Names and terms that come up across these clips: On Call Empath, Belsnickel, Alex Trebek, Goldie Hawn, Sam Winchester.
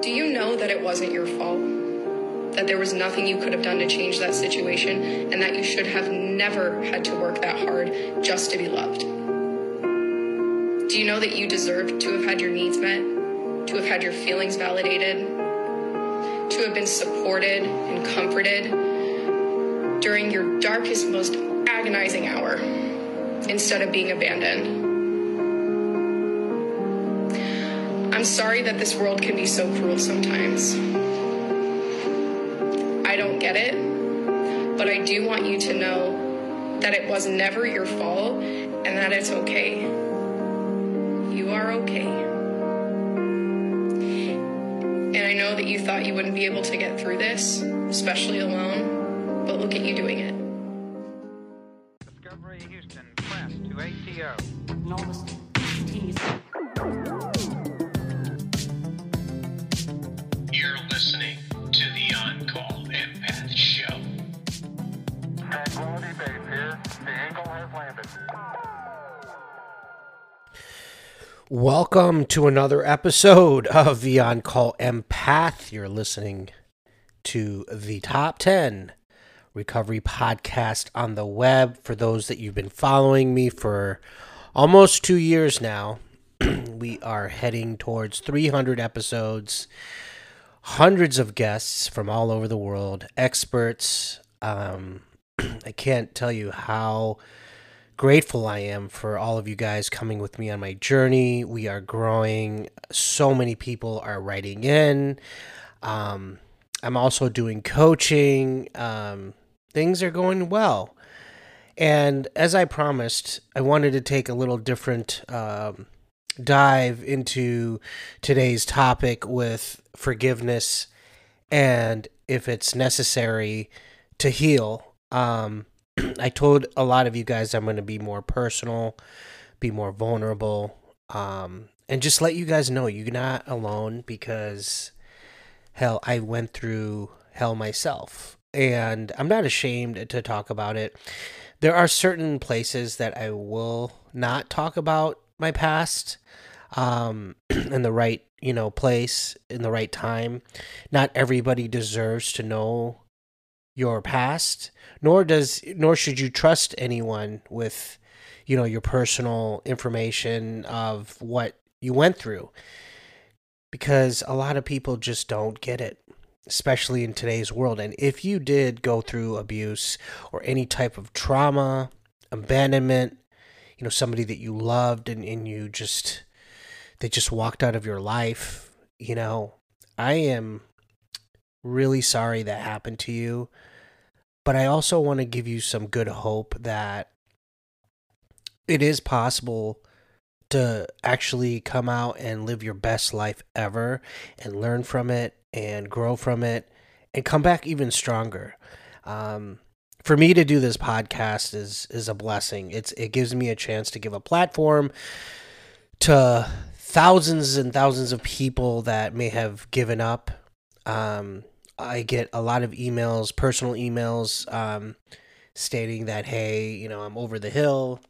Do you know that it wasn't your fault? That there was nothing you could have done to change that situation, and that you should have never had to work that hard just to be loved? Do you know that you deserved to have had your needs met, to have had your feelings validated, to have been supported and comforted during your darkest, most agonizing hour, instead of being abandoned? I'm sorry that this world can be so cruel sometimes. I don't get it, but I do want you to know that it was never your fault and that it's okay. You are okay. And I know that you thought you wouldn't be able to get through this, especially alone, but look at you doing it. Discovery Houston, press to ATO. Norris, please. Listening to the On Call Empath Show. Tranquility Base here. The Angle has landed. Welcome to another episode of the On Call Empath. You're listening to the Top 10 Recovery Podcast on the web. For those that you've been following me for almost 2 years now, we are heading towards 300 episodes. Hundreds of guests from all over the world, experts. I can't tell you how grateful I am for all of you guys coming with me on my journey. We are growing. So many people are writing in. I'm also doing coaching. Things are going well. And as I promised, I wanted to take a little different dive into today's topic with forgiveness, and if it's necessary to heal. I told a lot of you guys I'm going to be more personal, be more vulnerable, and just let you guys know you're not alone, because hell, I went through hell myself, and I'm not ashamed to talk about it. There are certain places that I will not talk about my past, in the right, place, in the right time. Not everybody deserves to know your past, nor should you trust anyone with, your personal information of what you went through, because a lot of people just don't get it, especially in today's world. And if you did go through abuse or any type of trauma, abandonment, somebody that you loved and you just, they just walked out of your life, I am really sorry that happened to you, but I also want to give you some good hope that it is possible to actually come out and live your best life ever and learn from it and grow from it and come back even stronger. For me to do this podcast is a blessing. It gives me a chance to give a platform to thousands and thousands of people that may have given up. I get a lot of emails, personal emails, stating that, hey, I'm over the hill.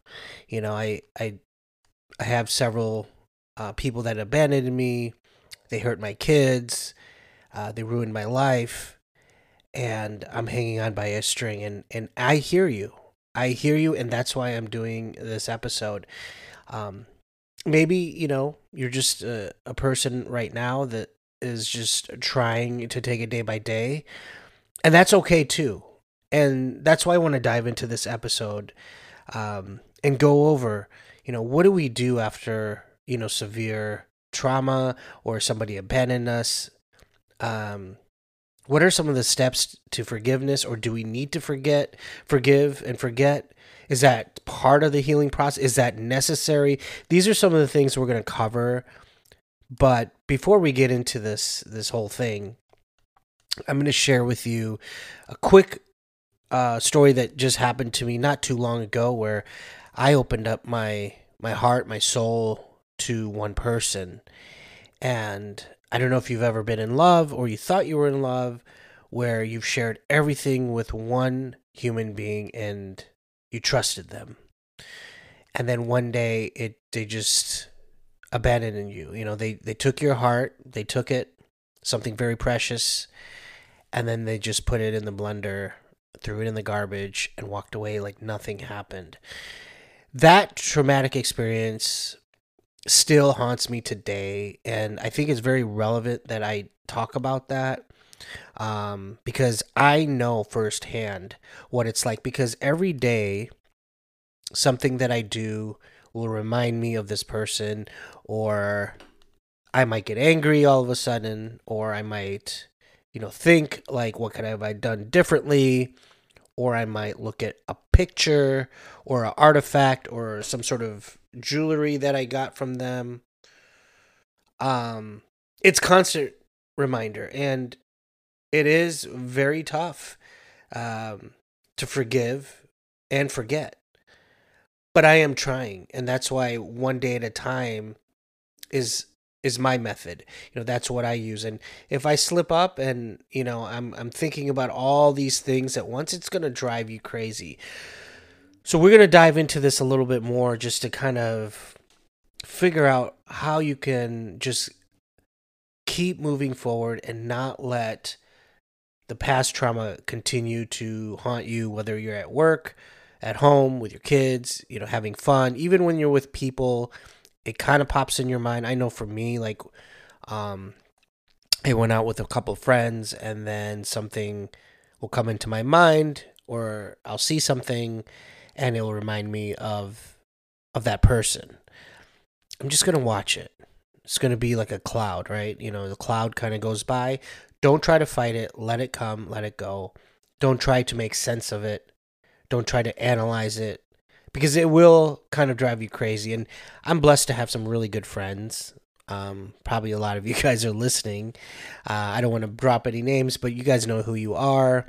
I have several people that abandoned me. They hurt my kids. They ruined my life. And I'm hanging on by a string, and I hear you. And that's why I'm doing this episode. Maybe, you're just a person right now that is just trying to take it day by day, and that's okay too. And that's why I want to dive into this episode, and go over, what do we do after, severe trauma or somebody abandoned us? What are some of the steps to forgiveness, or do we need to forgive and forget? Is that part of the healing process? Is that necessary? These are some of the things we're going to cover But before we get into this whole thing, I'm going to share with you a quick story that just happened to me not too long ago, where I opened up my heart, my soul to one person. And I don't know if you've ever been in love or you thought you were in love, where you've shared everything with one human being and you trusted them. And then one day they just abandoned you. You know, they took your heart, they took it, something very precious, and then they just put it in the blender, threw it in the garbage, and walked away like nothing happened. That traumatic experience still haunts me today, and I think it's very relevant that I talk about that because I know firsthand what it's like, because every day something that I do will remind me of this person, or I might get angry all of a sudden, or I might, think like, what could I have done differently? Or I might look at a picture or an artifact or some sort of jewelry that I got from them. It's constant reminder, and it is very tough to forgive and forget. But I am trying, and that's why one day at a time is my method. That's what I use. And if I slip up and, I'm thinking about all these things at once, it's going to drive you crazy. So we're going to dive into this a little bit more just to kind of figure out how you can just keep moving forward and not let the past trauma continue to haunt you, whether you're at work, at home, with your kids, having fun, even when you're with people. It kind of pops in your mind. I know for me, like, I went out with a couple of friends, and then something will come into my mind, or I'll see something, and it will remind me of that person. I'm just going to watch it. It's going to be like a cloud, right? The cloud kind of goes by. Don't try to fight it. Let it come. Let it go. Don't try to make sense of it. Don't try to analyze it, because it will kind of drive you crazy. And I'm blessed to have some really good friends. Probably a lot of you guys are listening. I don't want to drop any names, but you guys know who you are,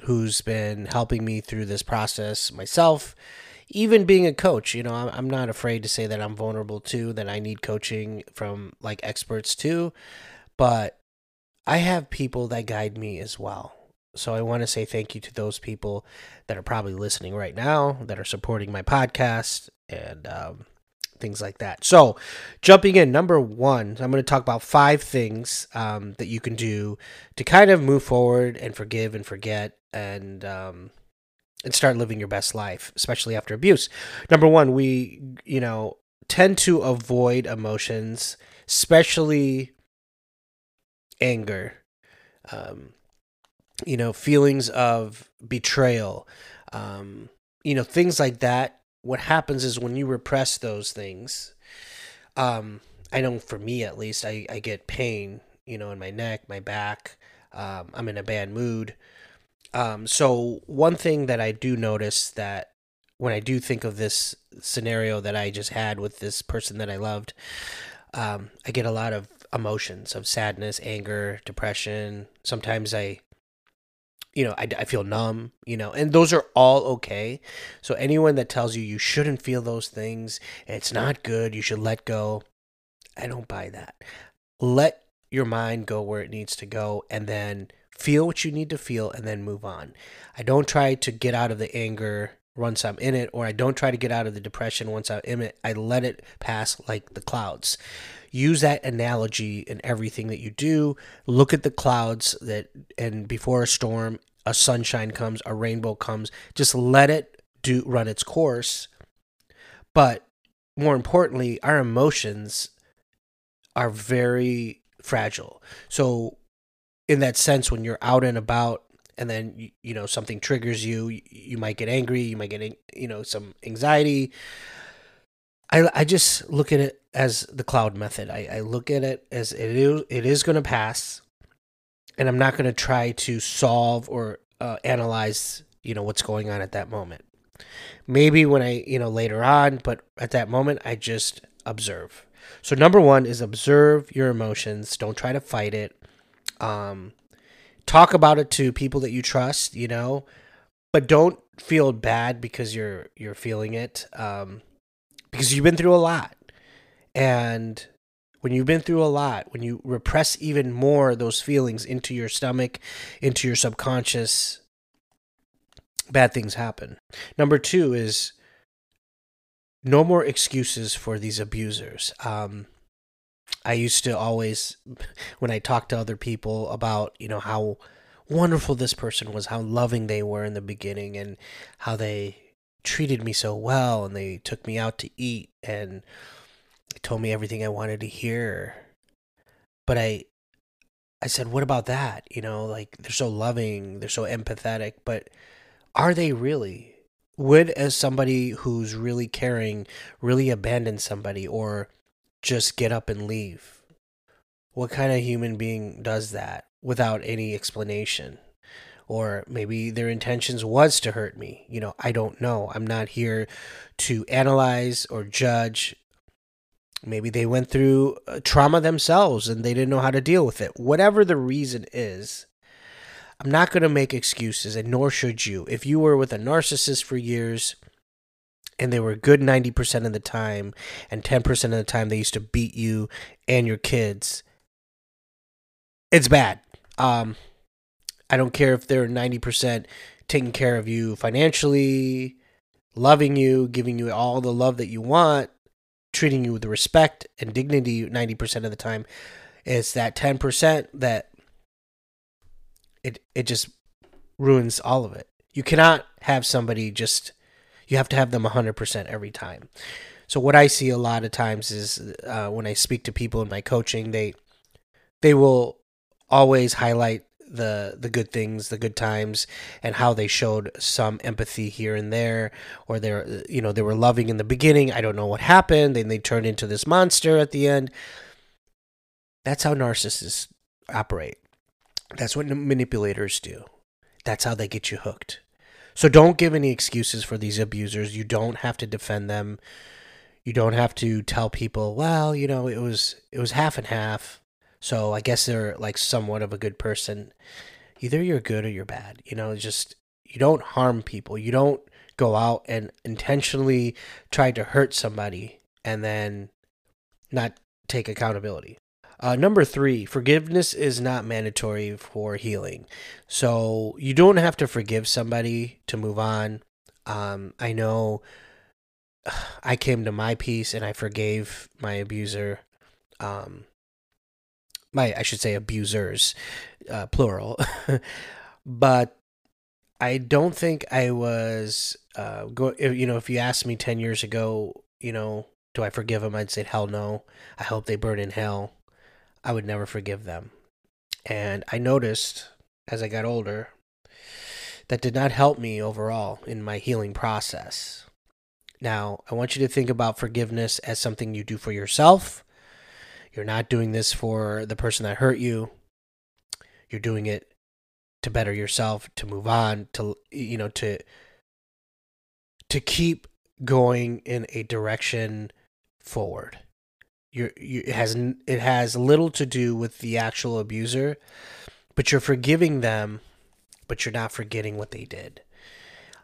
who's been helping me through this process myself, even being a coach. I'm not afraid to say that I'm vulnerable too, that I need coaching from like experts too, but I have people that guide me as well. So I want to say thank you to those people that are probably listening right now, that are supporting my podcast and things like that. So jumping in, number one, I'm going to talk about 5 things that you can do to kind of move forward and forgive and forget and start living your best life, especially after abuse. Number one, we, tend to avoid emotions, especially anger, feelings of betrayal, things like that. What happens is when you repress those things, I know for me at least, I get pain, in my neck, my back. I'm in a bad mood. So one thing that I do notice, that when I do think of this scenario that I just had with this person that I loved, I get a lot of emotions of sadness, anger, depression. Sometimes I feel numb, and those are all okay. So anyone that tells you you shouldn't feel those things, it's not good, you should let go, I don't buy that. Let your mind go where it needs to go, and then feel what you need to feel, and then move on. I don't try to get out of the anger once I'm in it, or I don't try to get out of the depression once I'm in it. I let it pass like the clouds. Use that analogy in everything that you do. Look at the clouds, and before a storm, a sunshine comes, a rainbow comes. Just let it run its course. But more importantly, our emotions are very fragile. So in that sense, when you're out and about, and then, something triggers you, you might get angry, you might get, some anxiety. I just look at it as the cloud method. I look at it as it is going to pass, and I'm not going to try to solve or analyze, what's going on at that moment. Maybe when I, later on, but at that moment, I just observe. So number one is observe your emotions. Don't try to fight it. Talk about it to people that you trust, you know, but don't feel bad because you're feeling it, because you've been through a lot. And when you've been through a lot, when you repress even more those feelings into your stomach, into your subconscious, bad things happen. Number two is no more excuses for these abusers. I used to always, when I talked to other people about, you know, how wonderful this person was, how loving they were in the beginning, and how they treated me so well, and they took me out to eat, and they told me everything I wanted to hear. But I said, what about that? You know, like, they're so loving, they're so empathetic, but are they really? Would, as somebody who's really caring, really abandon somebody or just get up and leave? What kind of human being does that without any explanation? Or maybe their intentions was to hurt me. You know, I don't know. I'm not here to analyze or judge. Maybe they went through trauma themselves and they didn't know how to deal with it. Whatever the reason is, I'm not going to make excuses, and nor should you. If you were with a narcissist for years and they were good 90% of the time and 10% of the time they used to beat you and your kids, it's bad. I don't care if they're 90% taking care of you financially, loving you, giving you all the love that you want, treating you with respect and dignity 90% of the time. It's that 10% that it just ruins all of it. You cannot have somebody just, you have to have them 100% every time. So what I see a lot of times is when I speak to people in my coaching, they will always highlight the good things, the good times, and how they showed some empathy here and there, or they're, you know, they were loving in the beginning. I don't know what happened. Then they turned into this monster at the end. That's how narcissists operate. That's what manipulators do. That's how they get you hooked. So don't give any excuses for these abusers. You don't have to defend them. You don't have to tell people, well, you know, it was half and half, so I guess they're like somewhat of a good person. Either you're good or you're bad. You know, just, you don't harm people. You don't go out and intentionally try to hurt somebody and then not take accountability. Number three, forgiveness is not mandatory for healing. So you don't have to forgive somebody to move on. I know I came to my peace and I forgave my abuser. I should say abusers, plural. But I don't think I was, you know, if you asked me 10 years ago, you know, do I forgive them? I'd say, hell no. I hope they burn in hell. I would never forgive them. And I noticed as I got older, that did not help me overall in my healing process. Now, I want you to think about forgiveness as something you do for yourself. You're not doing this for the person that hurt you. You're doing it to better yourself, to move on, to, you know, to keep going in a direction forward. It has little to do with the actual abuser, but you're forgiving them, but you're not forgetting what they did.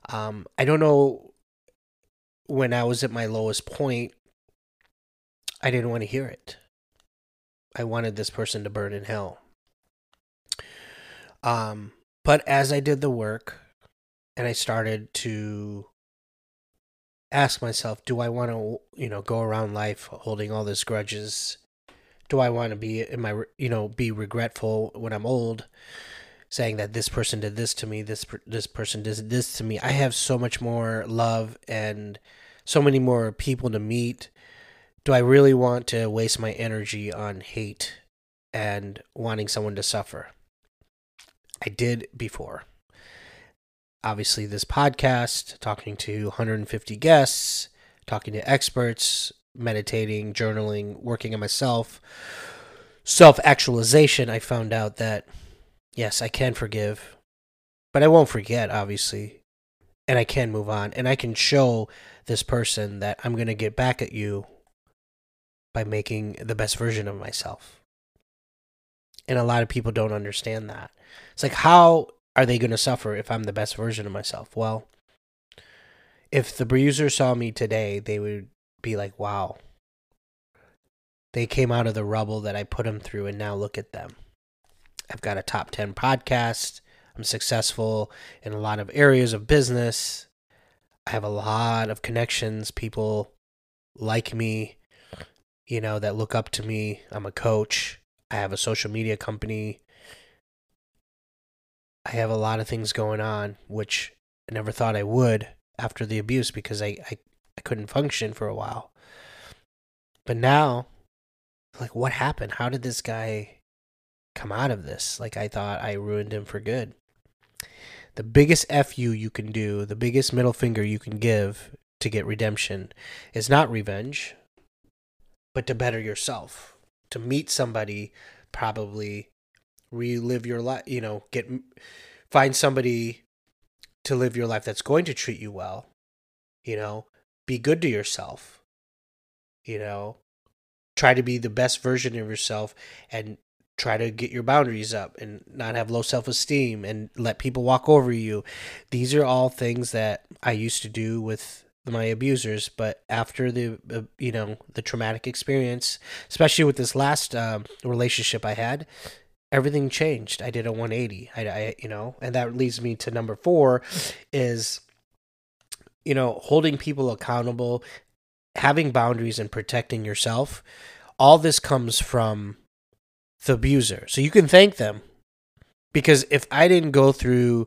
I don't know, when I was at my lowest point, I didn't want to hear it. I wanted this person to burn in hell. But as I did the work and I started to ask myself, do I want to, you know, go around life holding all these grudges? Do I want to be in my, you know, be regretful when I'm old, saying that this person did this to me, this person did this to me? I have so much more love and so many more people to meet. Do I really want to waste my energy on hate and wanting someone to suffer? I did before. Obviously, this podcast, talking to 150 guests, talking to experts, meditating, journaling, working on myself, self-actualization, I found out that, yes, I can forgive, but I won't forget, obviously, and I can move on, and I can show this person that I'm going to get back at you by making the best version of myself. And a lot of people don't understand that. It's like, how are they going to suffer if I'm the best version of myself? Well, if the bruiser saw me today, they would be like, wow, they came out of the rubble that I put them through, and now look at them. I've got a top 10 podcast. I'm successful in a lot of areas of business. I have a lot of connections. People like me, that look up to me. I'm a coach. I have a social media company. I have a lot of things going on, which I never thought I would after the abuse, because I couldn't function for a while. But now, like, what happened? How did this guy come out of this? Like, I thought I ruined him for good. The biggest F you can do, the biggest middle finger you can give to get redemption is not revenge, but to better yourself, to meet somebody, probably relive your life, find somebody to live your life that's going to treat you well, be good to yourself, try to be the best version of yourself, and try to get your boundaries up and not have low self-esteem and let people walk over you. These are all things that I used to do with my abusers. But after the traumatic experience, especially with this last relationship I had, everything changed. I did a 180, and that leads me to number 4 is, holding people accountable, having boundaries, and protecting yourself. All this comes from the abuser. So you can thank them, because if I didn't go through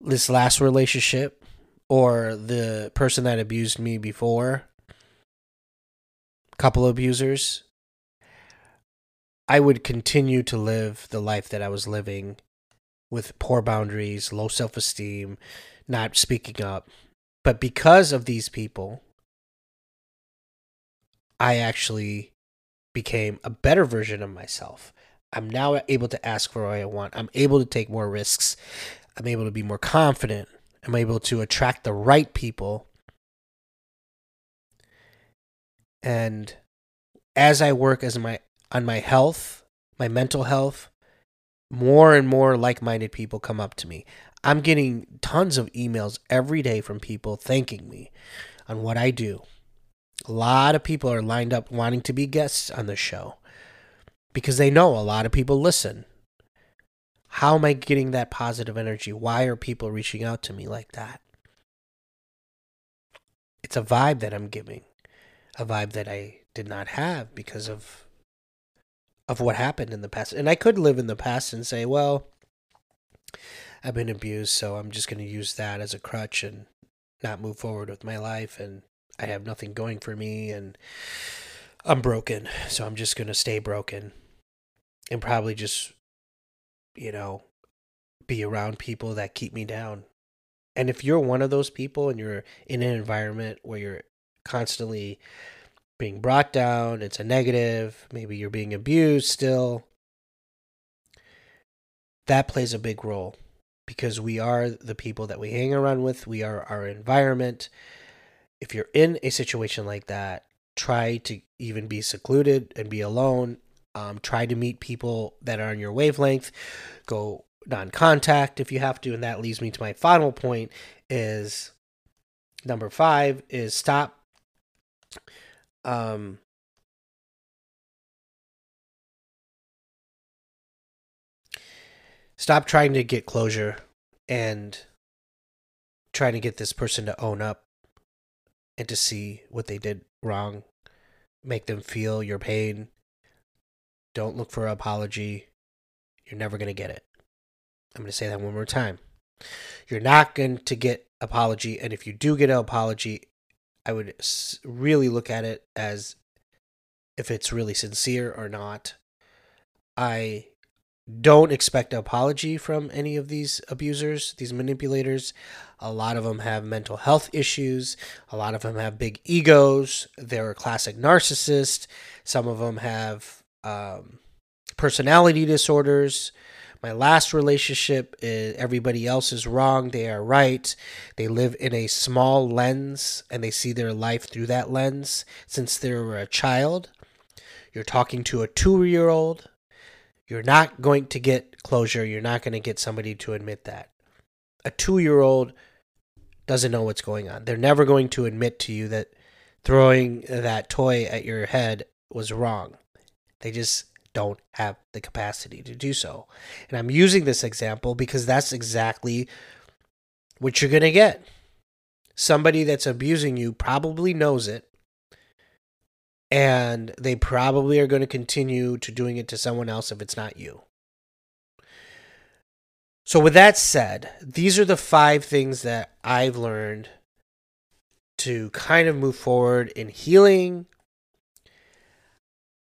this last relationship or the person that abused me before, couple abusers, I would continue to live the life that I was living with poor boundaries, low self-esteem, not speaking up. But because of these people, I actually became a better version of myself. I'm now able to ask for what I want. I'm able to take more risks. I'm able to be more confident. I'm able to attract the right people. And as I work on my health, my mental health, more and more like-minded people come up to me. I'm getting tons of emails every day from people thanking me on what I do. A lot of people are lined up wanting to be guests on the show because they know a lot of people listen. How am I getting that positive energy? Why are people reaching out to me like that? It's a vibe that I'm giving, a vibe that I did not have because of what happened in the past. And I could live in the past and say, well, I've been abused, so I'm just going to use that as a crutch and not move forward with my life, and I have nothing going for me, and I'm broken, so I'm just going to stay broken and probably just, be around people that keep me down. And if you're one of those people and you're in an environment where you're constantly being brought down, it's a negative, maybe you're being abused still, that plays a big role, because we are the people that we hang around with. We are our environment. If you're in a situation like that, try to even be secluded and be alone. Try to meet people that are on your wavelength. Go non-contact if you have to. And that leads me to my final point is number 5 is stop stop trying to get closure and trying to get this person to own up and to see what they did wrong. Make them feel your pain. Don't look for an apology. You're never going to get it. I'm going to say that one more time. You're not going to get an apology. And if you do get an apology, I would really look at it as if it's really sincere or not. I don't expect an apology from any of these abusers, these manipulators. A lot of them have mental health issues. A lot of them have big egos. They're a classic narcissist. Some of them have personality disorders. My last relationship, everybody else is wrong. They are right. They live in a small lens, and they see their life through that lens since they were a child. You're talking to a 2-year-old. You're not going to get closure. You're not going to get somebody to admit that. A 2-year-old doesn't know what's going on. They're never going to admit to you that throwing that toy at your head was wrong. They just don't have the capacity to do so. And I'm using this example because that's exactly what you're going to get. Somebody that's abusing you probably knows it, and they probably are going to continue to doing it to someone else if it's not you. So with that said, these are the 5 things that I've learned to kind of move forward in healing.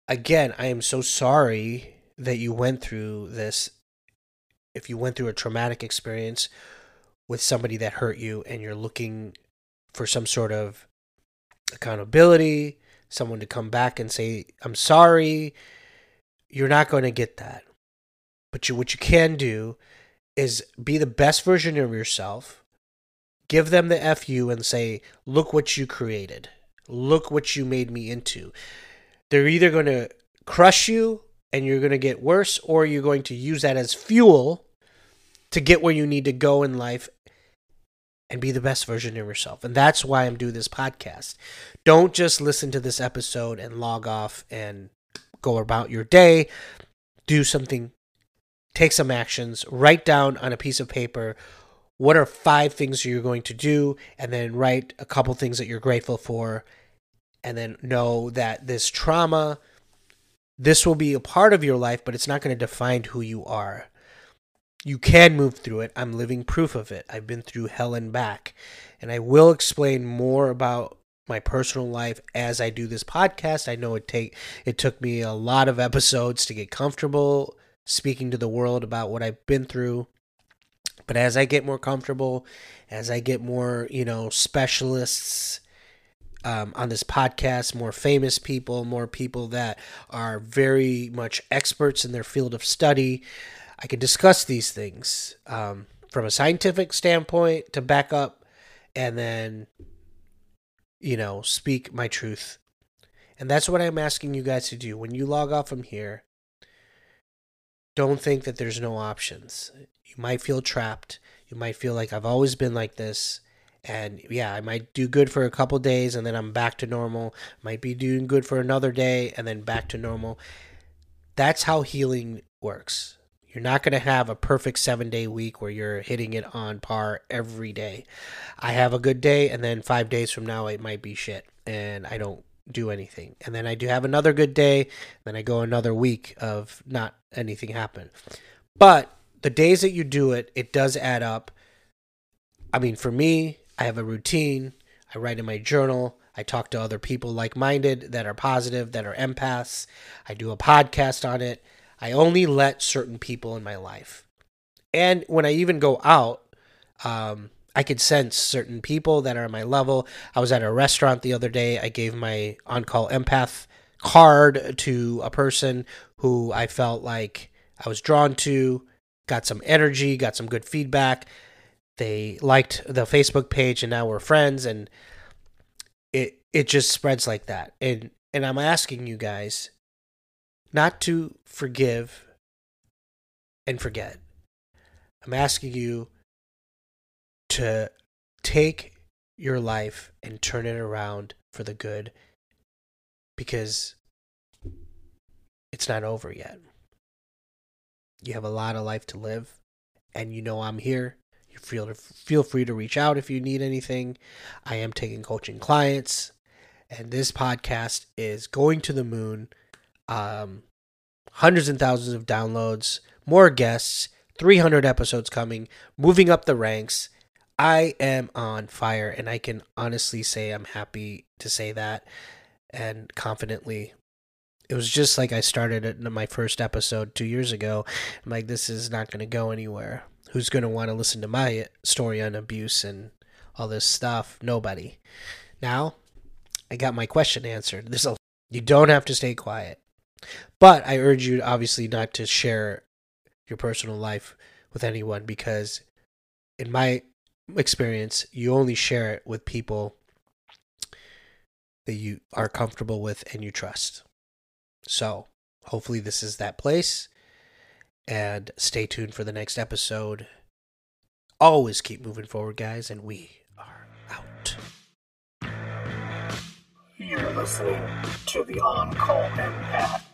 Again, I am so sorry that you went through this. If you went through a traumatic experience with somebody that hurt you and you're looking for some sort of accountability, someone to come back and say, I'm sorry, you're not going to get that. But what you can do is be the best version of yourself, give them the F you and say, look what you created. Look what you made me into. They're either going to crush you and you're going to get worse, or you're going to use that as fuel to get where you need to go in life and be the best version of yourself. And that's why I'm doing this podcast. Don't just listen to this episode and log off and go about your day. Do something. Take some actions, write down on a piece of paper what are 5 things you're going to do, and then write a couple things that you're grateful for, and then know that this trauma, this will be a part of your life, but it's not going to define who you are. You can move through it. I'm living proof of it. I've been through hell and back, and I will explain more about my personal life as I do this podcast. I know it took me a lot of episodes to get comfortable speaking to the world about what I've been through. But as I get more comfortable, as I get more, specialists on this podcast, more famous people, more people that are very much experts in their field of study, I can discuss these things from a scientific standpoint to back up and then, speak my truth. And that's what I'm asking you guys to do. When you log off from here, don't think that there's no options. You might feel trapped. You might feel like I've always been like this. And yeah, I might do good for a couple days and then I'm back to normal. Might be doing good for another day and then back to normal. That's how healing works. You're not going to have a perfect 7-day week where you're hitting it on par every day. I have a good day and then 5 days from now it might be shit and I don't do anything. And then I do have another good day. Then I go another week of not anything happen. But the days that you do it, it does add up. I mean, for me, I have a routine. I write in my journal. I talk to other people like-minded that are positive, that are empaths. I do a podcast on it. I only let certain people in my life. And when I even go out, I could sense certain people that are on my level. I was at a restaurant the other day. I gave my On Call Empath card to a person who I felt like I was drawn to, got some energy, got some good feedback. They liked the Facebook page and now we're friends, and it just spreads like that. And I'm asking you guys not to forgive and forget. I'm asking you to take your life and turn it around for the good, because it's not over yet. You have a lot of life to live, and I'm here. You feel free to reach out if you need anything. I am taking coaching clients, and this podcast is going to the moon. Hundreds and thousands of downloads, more guests, 300 episodes coming, moving up the ranks. I am on fire, and I can honestly say I'm happy to say that, and confidently. It was just like I started in my first episode 2 years ago. I'm like, this is not going to go anywhere. Who's going to want to listen to my story on abuse and all this stuff? Nobody. Now, I got my question answered. You don't have to stay quiet. But I urge you, obviously, not to share your personal life with anyone, because in my experience, you only share it with people that you are comfortable with and you trust. So hopefully this is that place, and stay tuned for the next episode. Always keep moving forward, guys, and we are out. You're listening to the On Call Empath.